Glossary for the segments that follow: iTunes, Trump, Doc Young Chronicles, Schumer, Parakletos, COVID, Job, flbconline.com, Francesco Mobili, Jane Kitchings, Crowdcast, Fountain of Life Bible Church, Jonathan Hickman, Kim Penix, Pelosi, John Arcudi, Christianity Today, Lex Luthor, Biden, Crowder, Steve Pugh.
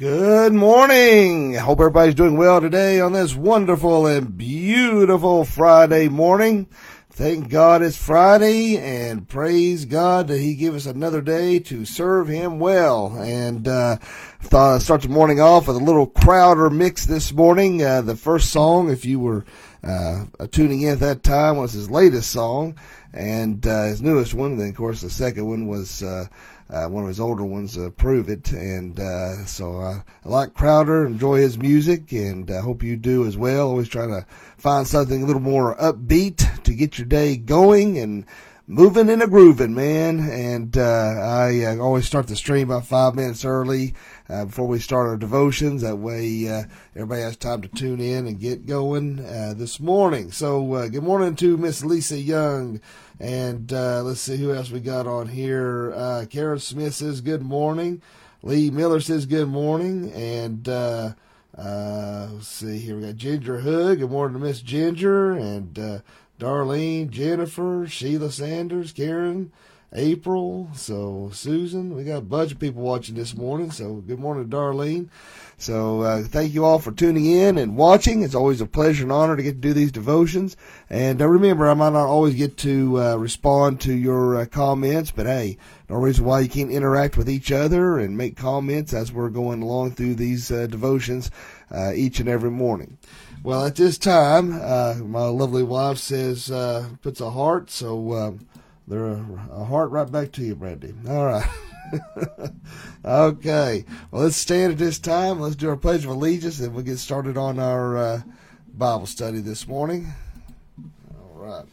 Good morning. I hope everybody's doing well today on this wonderful and beautiful Friday morning. Thank God it's Friday, and praise God that he gave us another day to serve him well. And thought I'd start the morning off with a little Crowder mix this morning. The first song, if you were tuning in at that time, was his latest song, and his newest one. Then, of course, the second one was one of his older ones, Prove It. And so I like Crowder, enjoy his music, and I hope you do as well. Always try to find something a little more upbeat to get your day going and moving and a grooving, man. And I always start the stream about 5 minutes early before we start our devotions. That way everybody has time to tune in and get going this morning. So good morning to Miss Lisa Young. And let's see who else we got on here. Karen Smith says good morning. Lee Miller says good morning. And let's see here. We got Ginger Hood. Good morning to Miss Ginger. And Darlene, Jennifer, Sheila Sanders, Karen, April, so Susan. We got a bunch of people watching this morning, so good morning, Darlene. So thank you all for tuning in and watching. It's always a pleasure and honor to get to do these devotions. And remember, I might not always get to respond to your comments, but hey, no reason why you can't interact with each other and make comments as we're going along through these devotions each and every morning. Well, at this time, my lovely wife says, puts a heart, so they're a heart right back to you, Brandy. All right. Okay. Well, let's stand at this time. Let's do our Pledge of Allegiance, and we'll get started on our Bible study this morning. All right.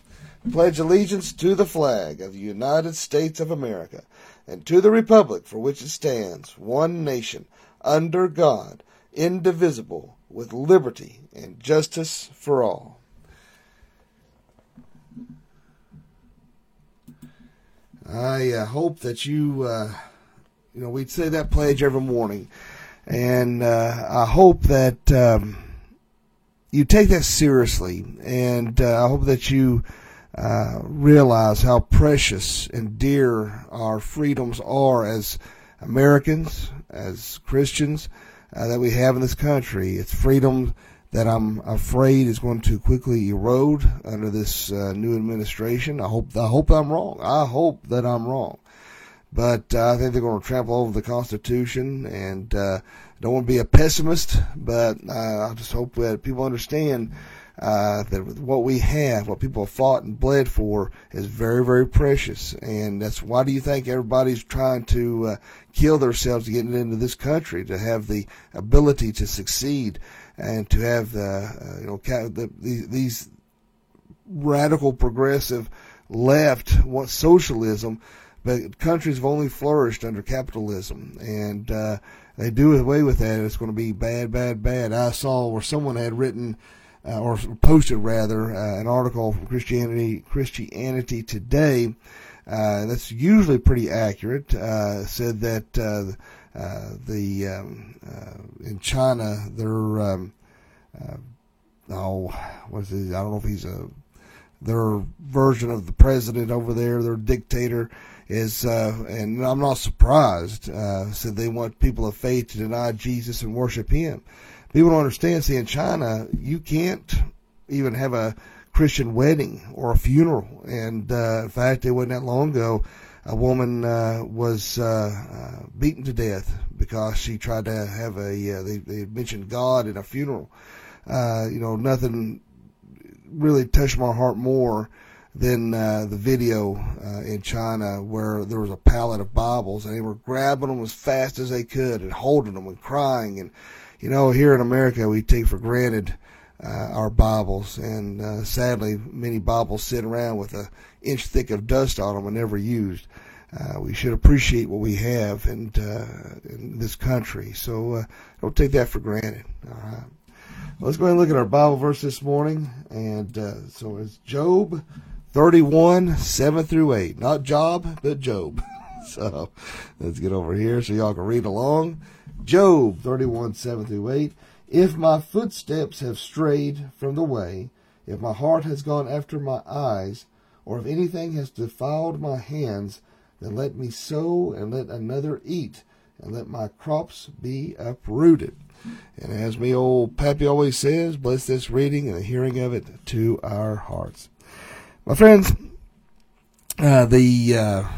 Pledge allegiance to the flag of the United States of America and to the republic for which it stands, one nation, under God, indivisible, with liberty and justice for all. I hope that you, we'd say that pledge every morning. And I hope that you take that seriously. And I hope that you realize how precious and dear our freedoms are as Americans, as Christians, that we have in this country. It's freedom that I'm afraid is going to quickly erode under this new administration. I hope I'm wrong. I hope that I'm wrong. But I think they're going to trample over the Constitution. And I don't want to be a pessimist, but I just hope that people understand that what we have, what people have fought and bled for, is very, very precious. And that's why do you think everybody's trying to kill themselves to get into this country, to have the ability to succeed and to have these radical progressive left want socialism, but countries have only flourished under capitalism. And they do away with that. It's going to be bad, bad, bad. I saw where someone had written, or posted rather, an article from Christianity Today that's usually pretty accurate. Said that in China they're I don't know if he's their version of the president over there, their dictator is, and I'm not surprised. Said they want people of faith to deny Jesus and worship him. People don't understand, see, in China, you can't even have a Christian wedding or a funeral. And in fact, it wasn't that long ago, a woman was beaten to death because she tried to have they mentioned God in a funeral. Nothing really touched my heart more than the video in China where there was a pallet of Bibles and they were grabbing them as fast as they could and holding them and crying. And here in America, we take for granted our Bibles, and sadly, many Bibles sit around with an inch thick of dust on them and never used. We should appreciate what we have in this country, so don't take that for granted. All right, let's go ahead and look at our Bible verse this morning, and so it's Job 31, 7 through 8. Not Job, but Job. So let's get over here so y'all can read along. Job 31, 7 through 8. If my footsteps have strayed from the way, if my heart has gone after my eyes, or if anything has defiled my hands, then let me sow and let another eat, and let my crops be uprooted. And as me old Pappy always says, bless this reading and the hearing of it to our hearts. My friends, the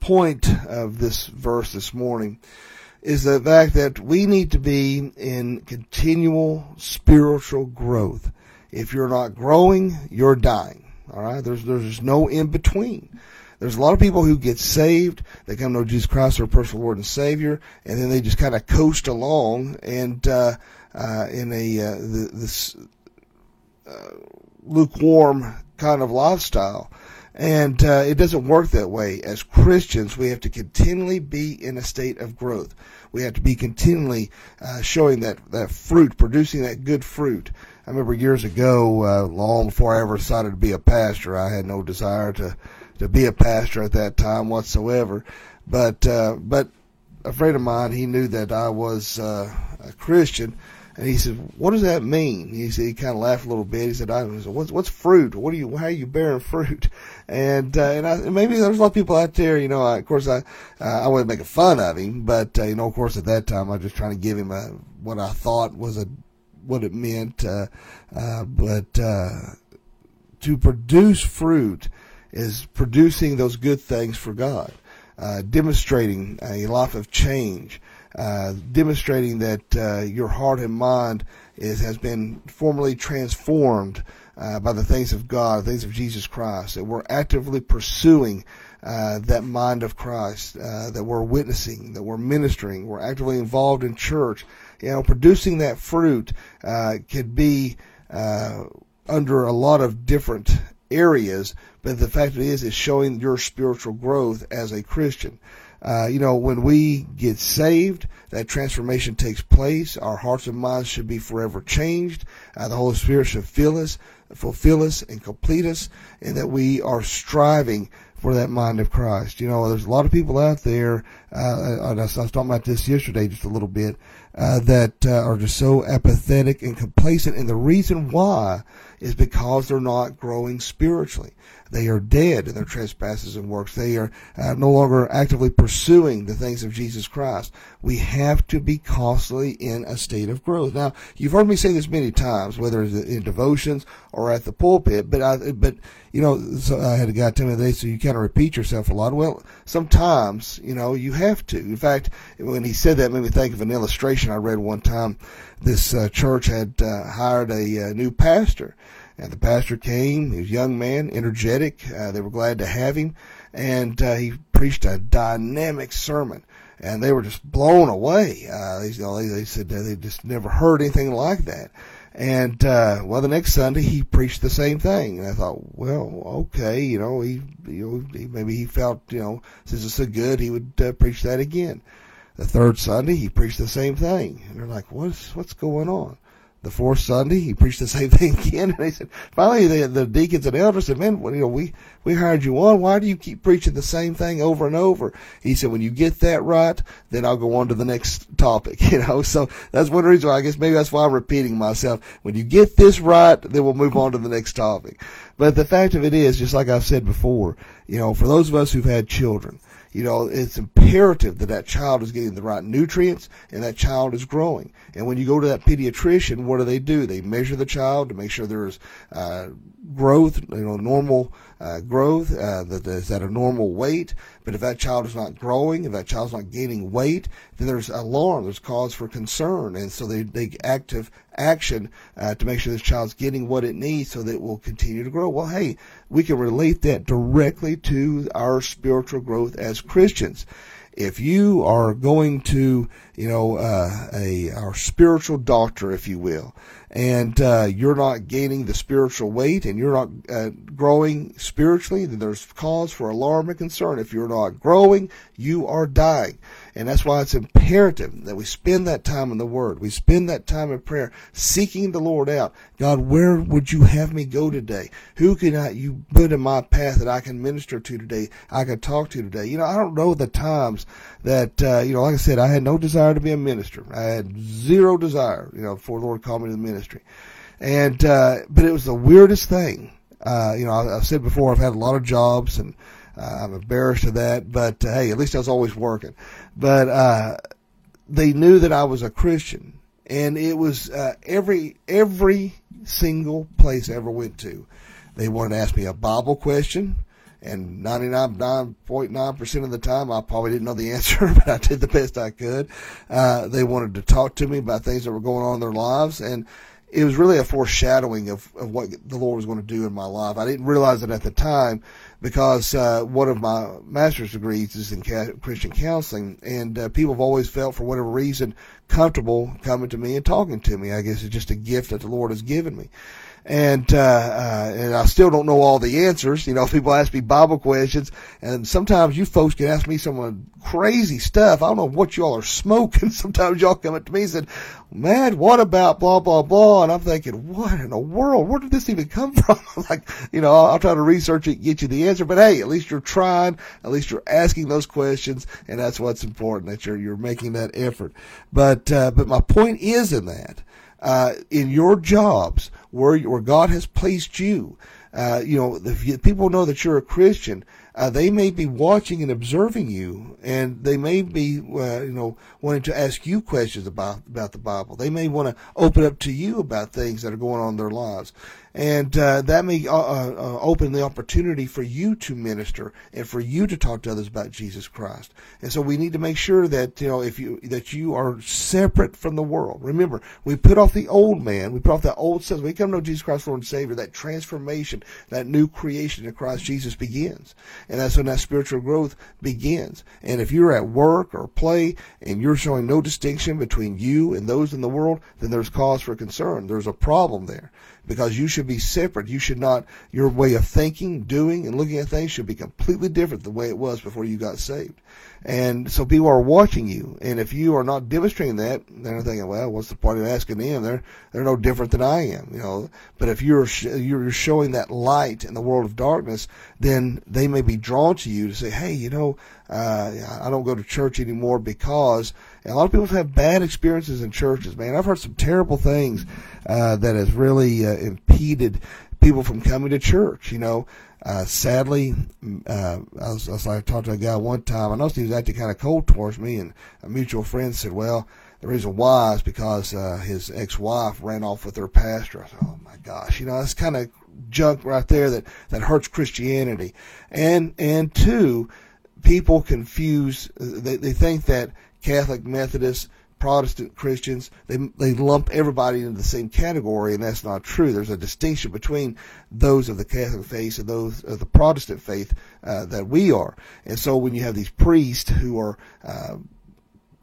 point of this verse this morning is the fact that we need to be in continual spiritual growth. If you're not growing, you're dying. All right? There's no in between. There's a lot of people who get saved, they come to know Jesus Christ, their personal Lord and Savior, and then they just kind of coast along and in this lukewarm kind of lifestyle. And it doesn't work that way. As Christians, we have to continually be in a state of growth. We have to be continually showing that fruit, producing that good fruit. I remember years ago, long before I ever decided to be a pastor, I had no desire to be a pastor at that time whatsoever. But a friend of mine, he knew that I was a Christian. And he said, "What does that mean?" He said, he kind of laughed a little bit. He said, "What's fruit? How are you bearing fruit?" And maybe there's a lot of people out there, you know. I wasn't making fun of him, but you know, of course, at that time, I was just trying to give him what I thought was what it meant. But to produce fruit is producing those good things for God, demonstrating a life of change. Demonstrating that your heart and mind has been formally transformed by the things of God, the things of Jesus Christ, that we're actively pursuing that mind of Christ, that we're witnessing, that we're ministering, we're actively involved in church. You know, producing that fruit could be under a lot of different areas, but the fact of it is, it's showing your spiritual growth as a Christian. You know, when we get saved, that transformation takes place. Our hearts and minds should be forever changed. The Holy Spirit should fill us, fulfill us, and complete us, and that we are striving for that mind of Christ. You know, there's a lot of people out there, and I was talking about this yesterday just a little bit, that are just so apathetic and complacent. And the reason why is because they're not growing spiritually. They are dead in their trespasses and works. They are no longer actively pursuing the things of Jesus Christ. We have to be constantly in a state of growth. Now, you've heard me say this many times, whether it's in devotions or at the pulpit, but you know, so I had a guy tell me today, so you kind of repeat yourself a lot. Well, sometimes, you know, you have to. In fact, when he said that, it made me think of an illustration I read one time. This church had hired a new pastor. And the pastor came, he was a young man, energetic. They were glad to have him. And he preached a dynamic sermon. And they were just blown away. They said they just never heard anything like that. And, well, the next Sunday he preached the same thing. And I thought, well, okay, maybe he felt, since it's so good, he would preach that again. The third Sunday he preached the same thing. And they're like, what's going on? The fourth Sunday, he preached the same thing again, and they said, finally, the deacons and elders said, "Man, we hired you on. Why do you keep preaching the same thing over and over?" He said, "When you get that right, then I'll go on to the next topic." So that's one reason why, I guess maybe that's why I'm repeating myself. When you get this right, then we'll move on to the next topic. But the fact of it is, just like I've said before, for those of us who've had children, it's imperative that child is getting the right nutrients and that child is growing. And when you go to that pediatrician, what do? They measure the child to make sure there's growth, normal growth, that is at a normal weight. But if that child is not growing, if that child's not gaining weight, then there's alarm, there's cause for concern. And so they active action to make sure this child's getting what it needs so that it will continue to grow. Well, hey, we can relate that directly to our spiritual growth as Christians. If you are going to, our spiritual doctor, if you will, and you're not gaining the spiritual weight and you're not growing spiritually, then there's cause for alarm and concern. If you're not growing, you are dying. And that's why it's imperative that we spend that time in the Word. We spend that time in prayer, seeking the Lord out. God, where would you have me go today? Who can you put in my path that I can minister to today, I can talk to today? I don't know the times that, like I said, I had no desire to be a minister. I had zero desire, before the Lord called me to the ministry. And but it was the weirdest thing. I've said before, I've had a lot of jobs, and I'm embarrassed of that, but hey, at least I was always working. But they knew that I was a Christian, and it was every single place I ever went to. They wanted to ask me a Bible question, and 99.9% of the time, I probably didn't know the answer, but I did the best I could. They wanted to talk to me about things that were going on in their lives, and it was really a foreshadowing of what the Lord was going to do in my life. I didn't realize it at the time because one of my master's degrees is in Christian counseling, and people have always felt, for whatever reason, comfortable coming to me and talking to me. I guess it's just a gift that the Lord has given me. And I still don't know all the answers. You know, people ask me Bible questions, and sometimes you folks can ask me some crazy stuff. I don't know what y'all are smoking. Sometimes y'all come up to me and said, man, what about blah, blah, blah? And I'm thinking, what in the world? Where did this even come from? Like, you know, I'll try to research it, get you the answer. But hey, at least you're trying. At least you're asking those questions. And that's what's important, that you're making that effort. But my point is in that, in your jobs, where God has placed you, you know, if people know that you're a Christian, they may be watching and observing you, and they may be, you know, wanting to ask you questions about the Bible. They may want to open up to you about things that are going on in their lives. And that may open the opportunity for you to minister and for you to talk to others about Jesus Christ. And so we need to make sure that, you know, that you are separate from the world. Remember, we put off the old man, we put off the old self. We come to know Jesus Christ, Lord and Savior. That transformation, that new creation in Christ Jesus begins, and that's when that spiritual growth begins. And if you're at work or play and you're showing no distinction between you and those in the world, then there's cause for concern. There's a problem there, because you should be separate. You should not, your way of thinking, doing, and looking at things should be completely different than the way it was before you got saved. And so people are watching you, and if you are not demonstrating that, they're thinking, well, what's the point of asking them? They're no different than I am, you know. But if you're showing that light in the world of darkness, then they may be drawn to you to say, hey, you know, I don't go to church anymore because, and a lot of people have bad experiences in churches, man. I've heard some terrible things that has really impeded people from coming to church, you know. Sadly, I talked to a guy one time. I noticed he was acting kind of cold towards me, and a mutual friend said, well, the reason why is because his ex-wife ran off with her pastor. I said, oh, my gosh. You know, that's kind of junk right there that hurts Christianity. And two, people confuse, they think that Catholic, Methodist, Protestant Christians, they lump everybody into the same category, and that's not true. There's a distinction between those of the Catholic faith and those of the Protestant faith that we are. And so when you have these priests who are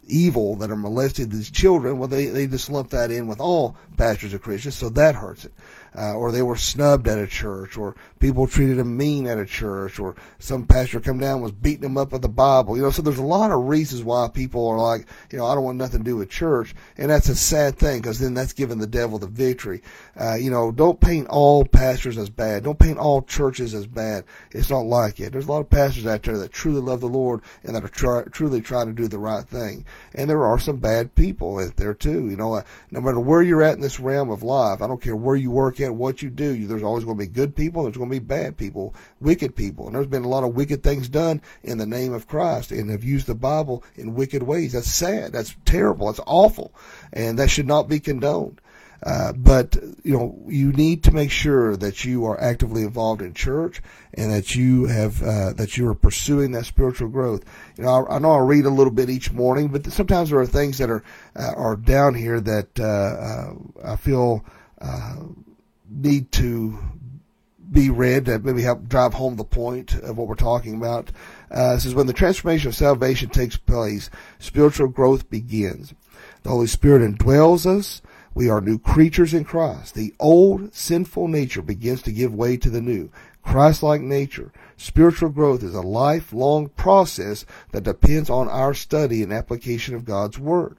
evil, that are molesting these children, well, they just lump that in with all pastors of Christians, so that hurts it. Or they were snubbed at a church, or people treated them mean at a church, or some pastor come down and was beating them up with the Bible. You know, so there's a lot of reasons why people are like, you know, I don't want nothing to do with church, and that's a sad thing, because then that's giving the devil the victory. You know, don't paint all pastors as bad. Don't paint all churches as bad. It's not like it. There's a lot of pastors out there that truly love the Lord and that are truly trying to do the right thing. And there are some bad people out there too. You know, no matter where you're at in this realm of life, I don't care where you work at, what you do, there's always going to be good people, there's going to be bad people, wicked people. And there's been a lot of wicked things done in the name of Christ and have used the Bible in wicked ways. That's sad. That's terrible. That's awful. And that should not be condoned. But, you know, you need to make sure that you are actively involved in church and that you have, that you are pursuing that spiritual growth. You know, I know I read a little bit each morning, but sometimes there are things that are down here that, I feel, need to be read that maybe help drive home the point of what we're talking about. It says, when the transformation of salvation takes place, spiritual growth begins. The Holy Spirit indwells us. We are new creatures in Christ. The old sinful nature begins to give way to the new, Christ-like nature. Spiritual growth is a lifelong process that depends on our study and application of God's Word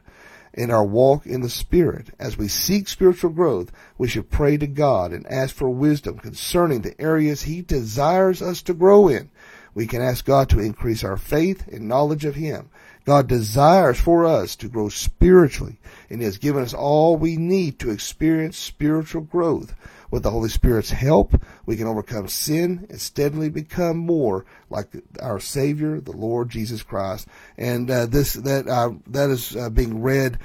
in our walk in the Spirit. As we seek spiritual growth, we should pray to God and ask for wisdom concerning the areas He desires us to grow in. We can ask God to increase our faith and knowledge of Him God desires for us to grow spiritually, and He has given us all we need to experience spiritual growth. With the Holy Spirit's help, we can overcome sin and steadily become more like our Savior, the Lord Jesus Christ. And that is being read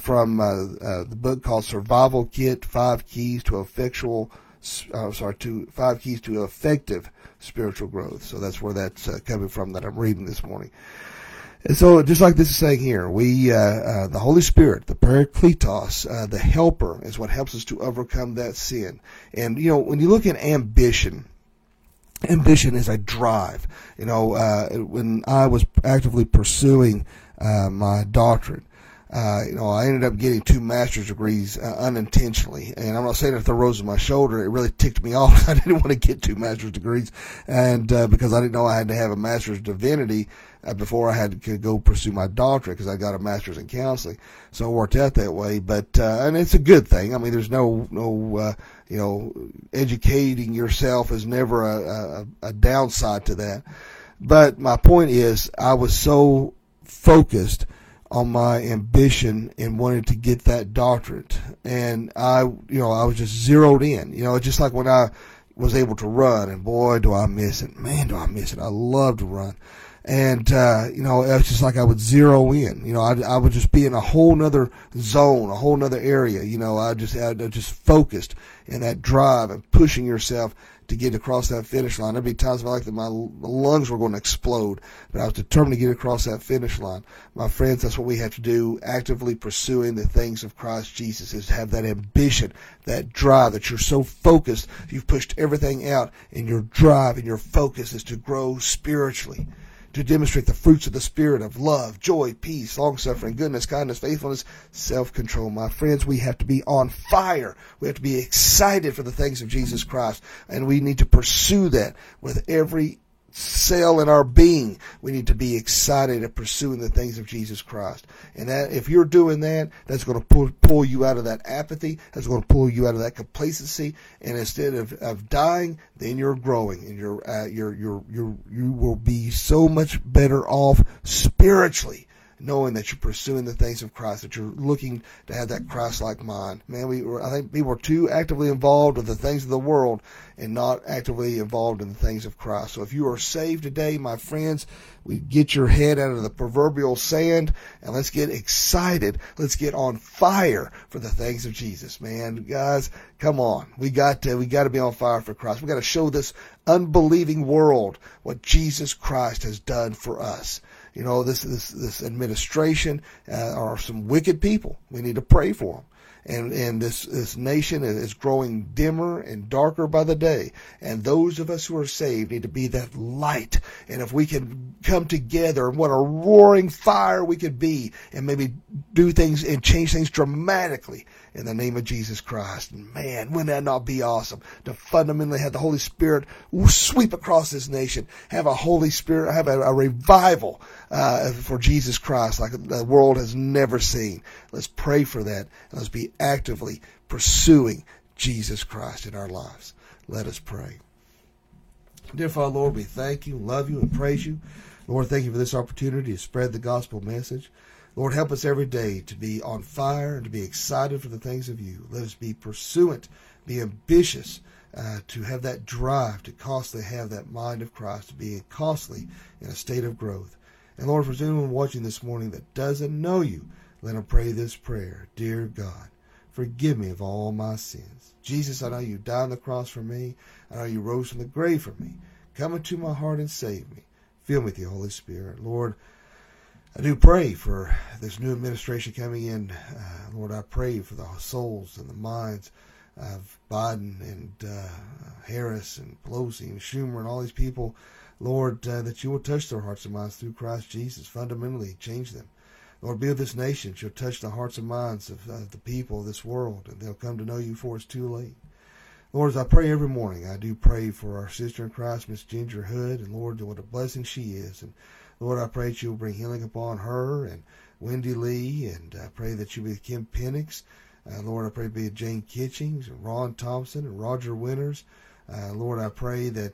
from the book called Survival Kit: 5 Keys to Effectual. To 5 Keys to Effective Spiritual Growth. So that's where that's coming from that I'm reading this morning. And so, just like this is saying here, the Holy Spirit, the Parakletos, the Helper, is what helps us to overcome that sin. And, you know, when you look at ambition is a drive. You know, when I was actively pursuing my doctorate, I ended up getting 2 master's degrees unintentionally. And I'm not saying it off the rose of my shoulder. It really ticked me off. I didn't want to get 2 master's degrees. And because I didn't know I had to have a master's divinity before I had to go pursue my doctorate, because I got a master's in counseling. So it worked out that way. But and it's a good thing. I mean, there's no educating yourself is never a downside to that. But my point is, I was so focused on my ambition and wanted to get that doctorate. And I was just zeroed in. You know, it's just like when I was able to run, and boy, do I miss it. Man, do I miss it. I love to run. And, it's just like I would zero in. You know, I would just be in a whole nother zone, a whole nother area. You know, I just focused in that drive and pushing yourself to get across that finish line. There'd be times I like that my lungs were going to explode, but I was determined to get across that finish line. My friends, that's what we have to do, actively pursuing the things of Christ Jesus, is to have that ambition, that drive, that you're so focused, you've pushed everything out, and your drive and your focus is to grow spiritually, to demonstrate the fruits of the Spirit of love, joy, peace, long-suffering, goodness, kindness, faithfulness, self-control. My friends, we have to be on fire. We have to be excited for the things of Jesus Christ, and we need to pursue that with every cell in our being. We need to be excited at pursuing the things of Jesus Christ. And that, if you're doing that, that's going to pull you out of that apathy. That's going to pull you out of that complacency. And instead of dying, then you're growing, and you will be so much better off spiritually, knowing that you're pursuing the things of Christ, that you're looking to have that Christ-like mind. Man, I think people are too actively involved with the things of the world and not actively involved in the things of Christ. So if you are saved today, my friends, we get your head out of the proverbial sand, and let's get excited. Let's get on fire for the things of Jesus. Man, guys, come on. We got to be on fire for Christ. We got to show this unbelieving world what Jesus Christ has done for us. You know, this administration are some wicked people. We need to pray for them. And this nation is growing dimmer and darker by the day. And those of us who are saved need to be that light. And if we can come together, what a roaring fire we could be, and maybe do things and change things dramatically in the name of Jesus Christ. Man, wouldn't that not be awesome to fundamentally have the Holy Spirit sweep across this nation, have a Holy Spirit, have a revival for Jesus Christ like the world has never seen. Let's pray for that. Let's be actively pursuing Jesus Christ in our lives. Let us pray. Dear Father, Lord, we thank you, love you, and praise you. Lord, thank you for this opportunity to spread the gospel message. Lord, help us every day to be on fire and to be excited for the things of you. Let us be pursuant, be ambitious, to have that drive, to constantly have that mind of Christ, to be constantly in a state of growth. And Lord, for anyone watching this morning that doesn't know you, let him pray this prayer. Dear God, forgive me of all my sins. Jesus, I know you died on the cross for me. I know you rose from the grave for me. Come into my heart and save me. Fill me with your Holy Spirit. Lord, I do pray for this new administration coming in. Lord, I pray for the souls and the minds of Biden and Harris and Pelosi and Schumer and all these people, Lord, that you will touch their hearts and minds through Christ Jesus, fundamentally change them. Lord, be with this nation. You'll touch the hearts and minds of the people of this world, and they'll come to know you before it's too late. Lord, as I pray every morning, I do pray for our sister in Christ, Miss Ginger Hood, and Lord, what a blessing she is. And Lord, I pray that you'll bring healing upon her and Wendy Lee, and I pray that you be with Kim Penix. Lord, I pray be with Jane Kitchings and Ron Thompson and Roger Winters. Lord, I pray that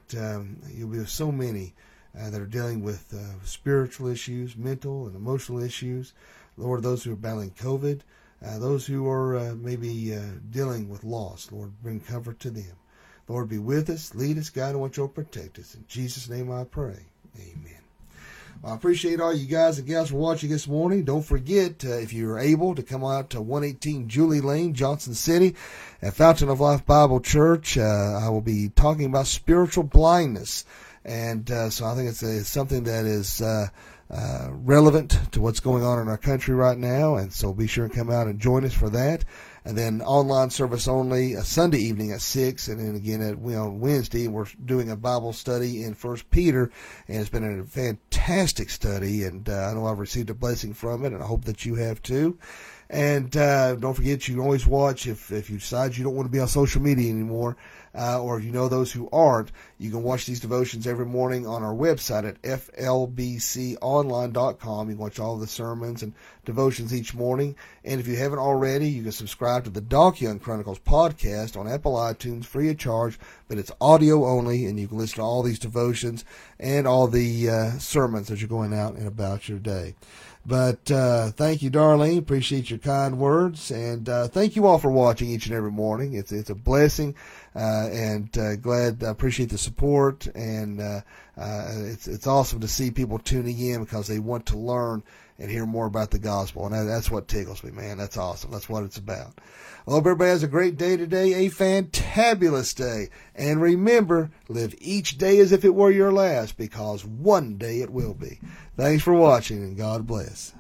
you'll be with so many that are dealing with spiritual issues, mental and emotional issues. Lord, those who are battling COVID, those who are maybe dealing with loss, Lord, bring comfort to them. Lord, be with us, lead us, guide, and watch over, protect us. In Jesus' name I pray. Amen. Well, I appreciate all you guys and gals for watching this morning. Don't forget, if you're able, to come out to 118 Julie Lane, Johnson City, at Fountain of Life Bible Church. I will be talking about spiritual blindness. And so I think it's something that is relevant to what's going on in our country right now. And so be sure and come out and join us for that. And then online service only Sunday evening at 6. And then again on Wednesday, we're doing a Bible study in 1 Peter. And it's been a fantastic study. And I know I've received a blessing from it, and I hope that you have too. And don't forget, you can always watch, if you decide you don't want to be on social media anymore, or if you know those who aren't, you can watch these devotions every morning on our website at flbconline.com. You can watch all the sermons and devotions each morning. And if you haven't already, you can subscribe to the Doc Young Chronicles podcast on Apple iTunes free of charge, but it's audio only, and you can listen to all these devotions and all the sermons that you're going out and about your day. But thank you, Darlene. Appreciate your kind words. And thank you all for watching each and every morning. It's a blessing. I appreciate the support. And it's awesome to see people tuning in because they want to learn and hear more about the gospel. And that's what tickles me, man. That's awesome. That's what it's about. I hope everybody has a great day today, a fantabulous day. And remember, live each day as if it were your last, because one day it will be. Thanks for watching, and God bless.